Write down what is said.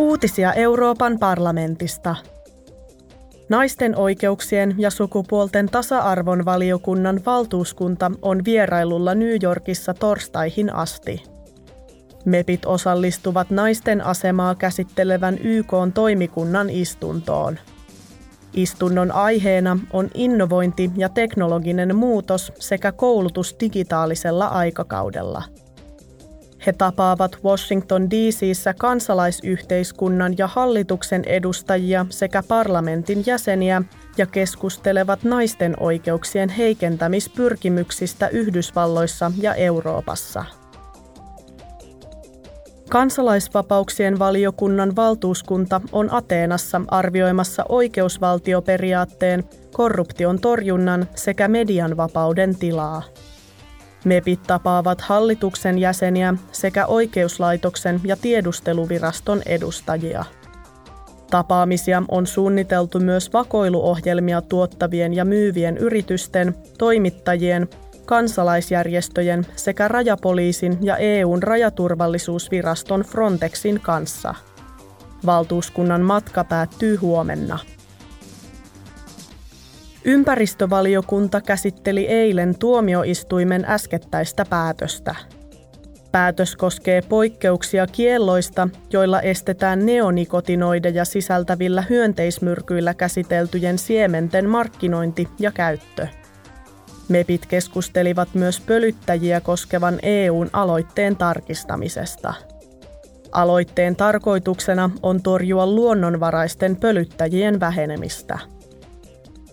Uutisia Euroopan parlamentista. Naisten oikeuksien ja sukupuolten tasa-arvon valiokunnan valtuuskunta on vierailulla New Yorkissa torstaihin asti. MEPit osallistuvat naisten asemaa käsittelevän YK:n toimikunnan istuntoon. Istunnon aiheena on innovointi ja teknologinen muutos sekä koulutus digitaalisella aikakaudella. He tapaavat Washington DC:ssä kansalaisyhteiskunnan ja hallituksen edustajia sekä parlamentin jäseniä ja keskustelevat naisten oikeuksien heikentämispyrkimyksistä Yhdysvalloissa ja Euroopassa. Kansalaisvapauksien valiokunnan valtuuskunta on Ateenassa arvioimassa oikeusvaltioperiaatteen, korruption torjunnan sekä median vapauden tilaa. MEPit tapaavat hallituksen jäseniä sekä oikeuslaitoksen ja tiedusteluviraston edustajia. Tapaamisia on suunniteltu myös vakoiluohjelmia tuottavien ja myyvien yritysten, toimittajien, kansalaisjärjestöjen sekä rajapoliisin ja EU:n rajaturvallisuusviraston Frontexin kanssa. Valtuuskunnan matka päättyy huomenna. Ympäristövaliokunta käsitteli eilen tuomioistuimen äskettäistä päätöstä. Päätös koskee poikkeuksia kielloista, joilla estetään neonikotinoideja sisältävillä hyönteismyrkyillä käsiteltyjen siementen markkinointi ja käyttö. MEPit keskustelivat myös pölyttäjiä koskevan EU:n aloitteen tarkistamisesta. Aloitteen tarkoituksena on torjua luonnonvaraisten pölyttäjien vähenemistä.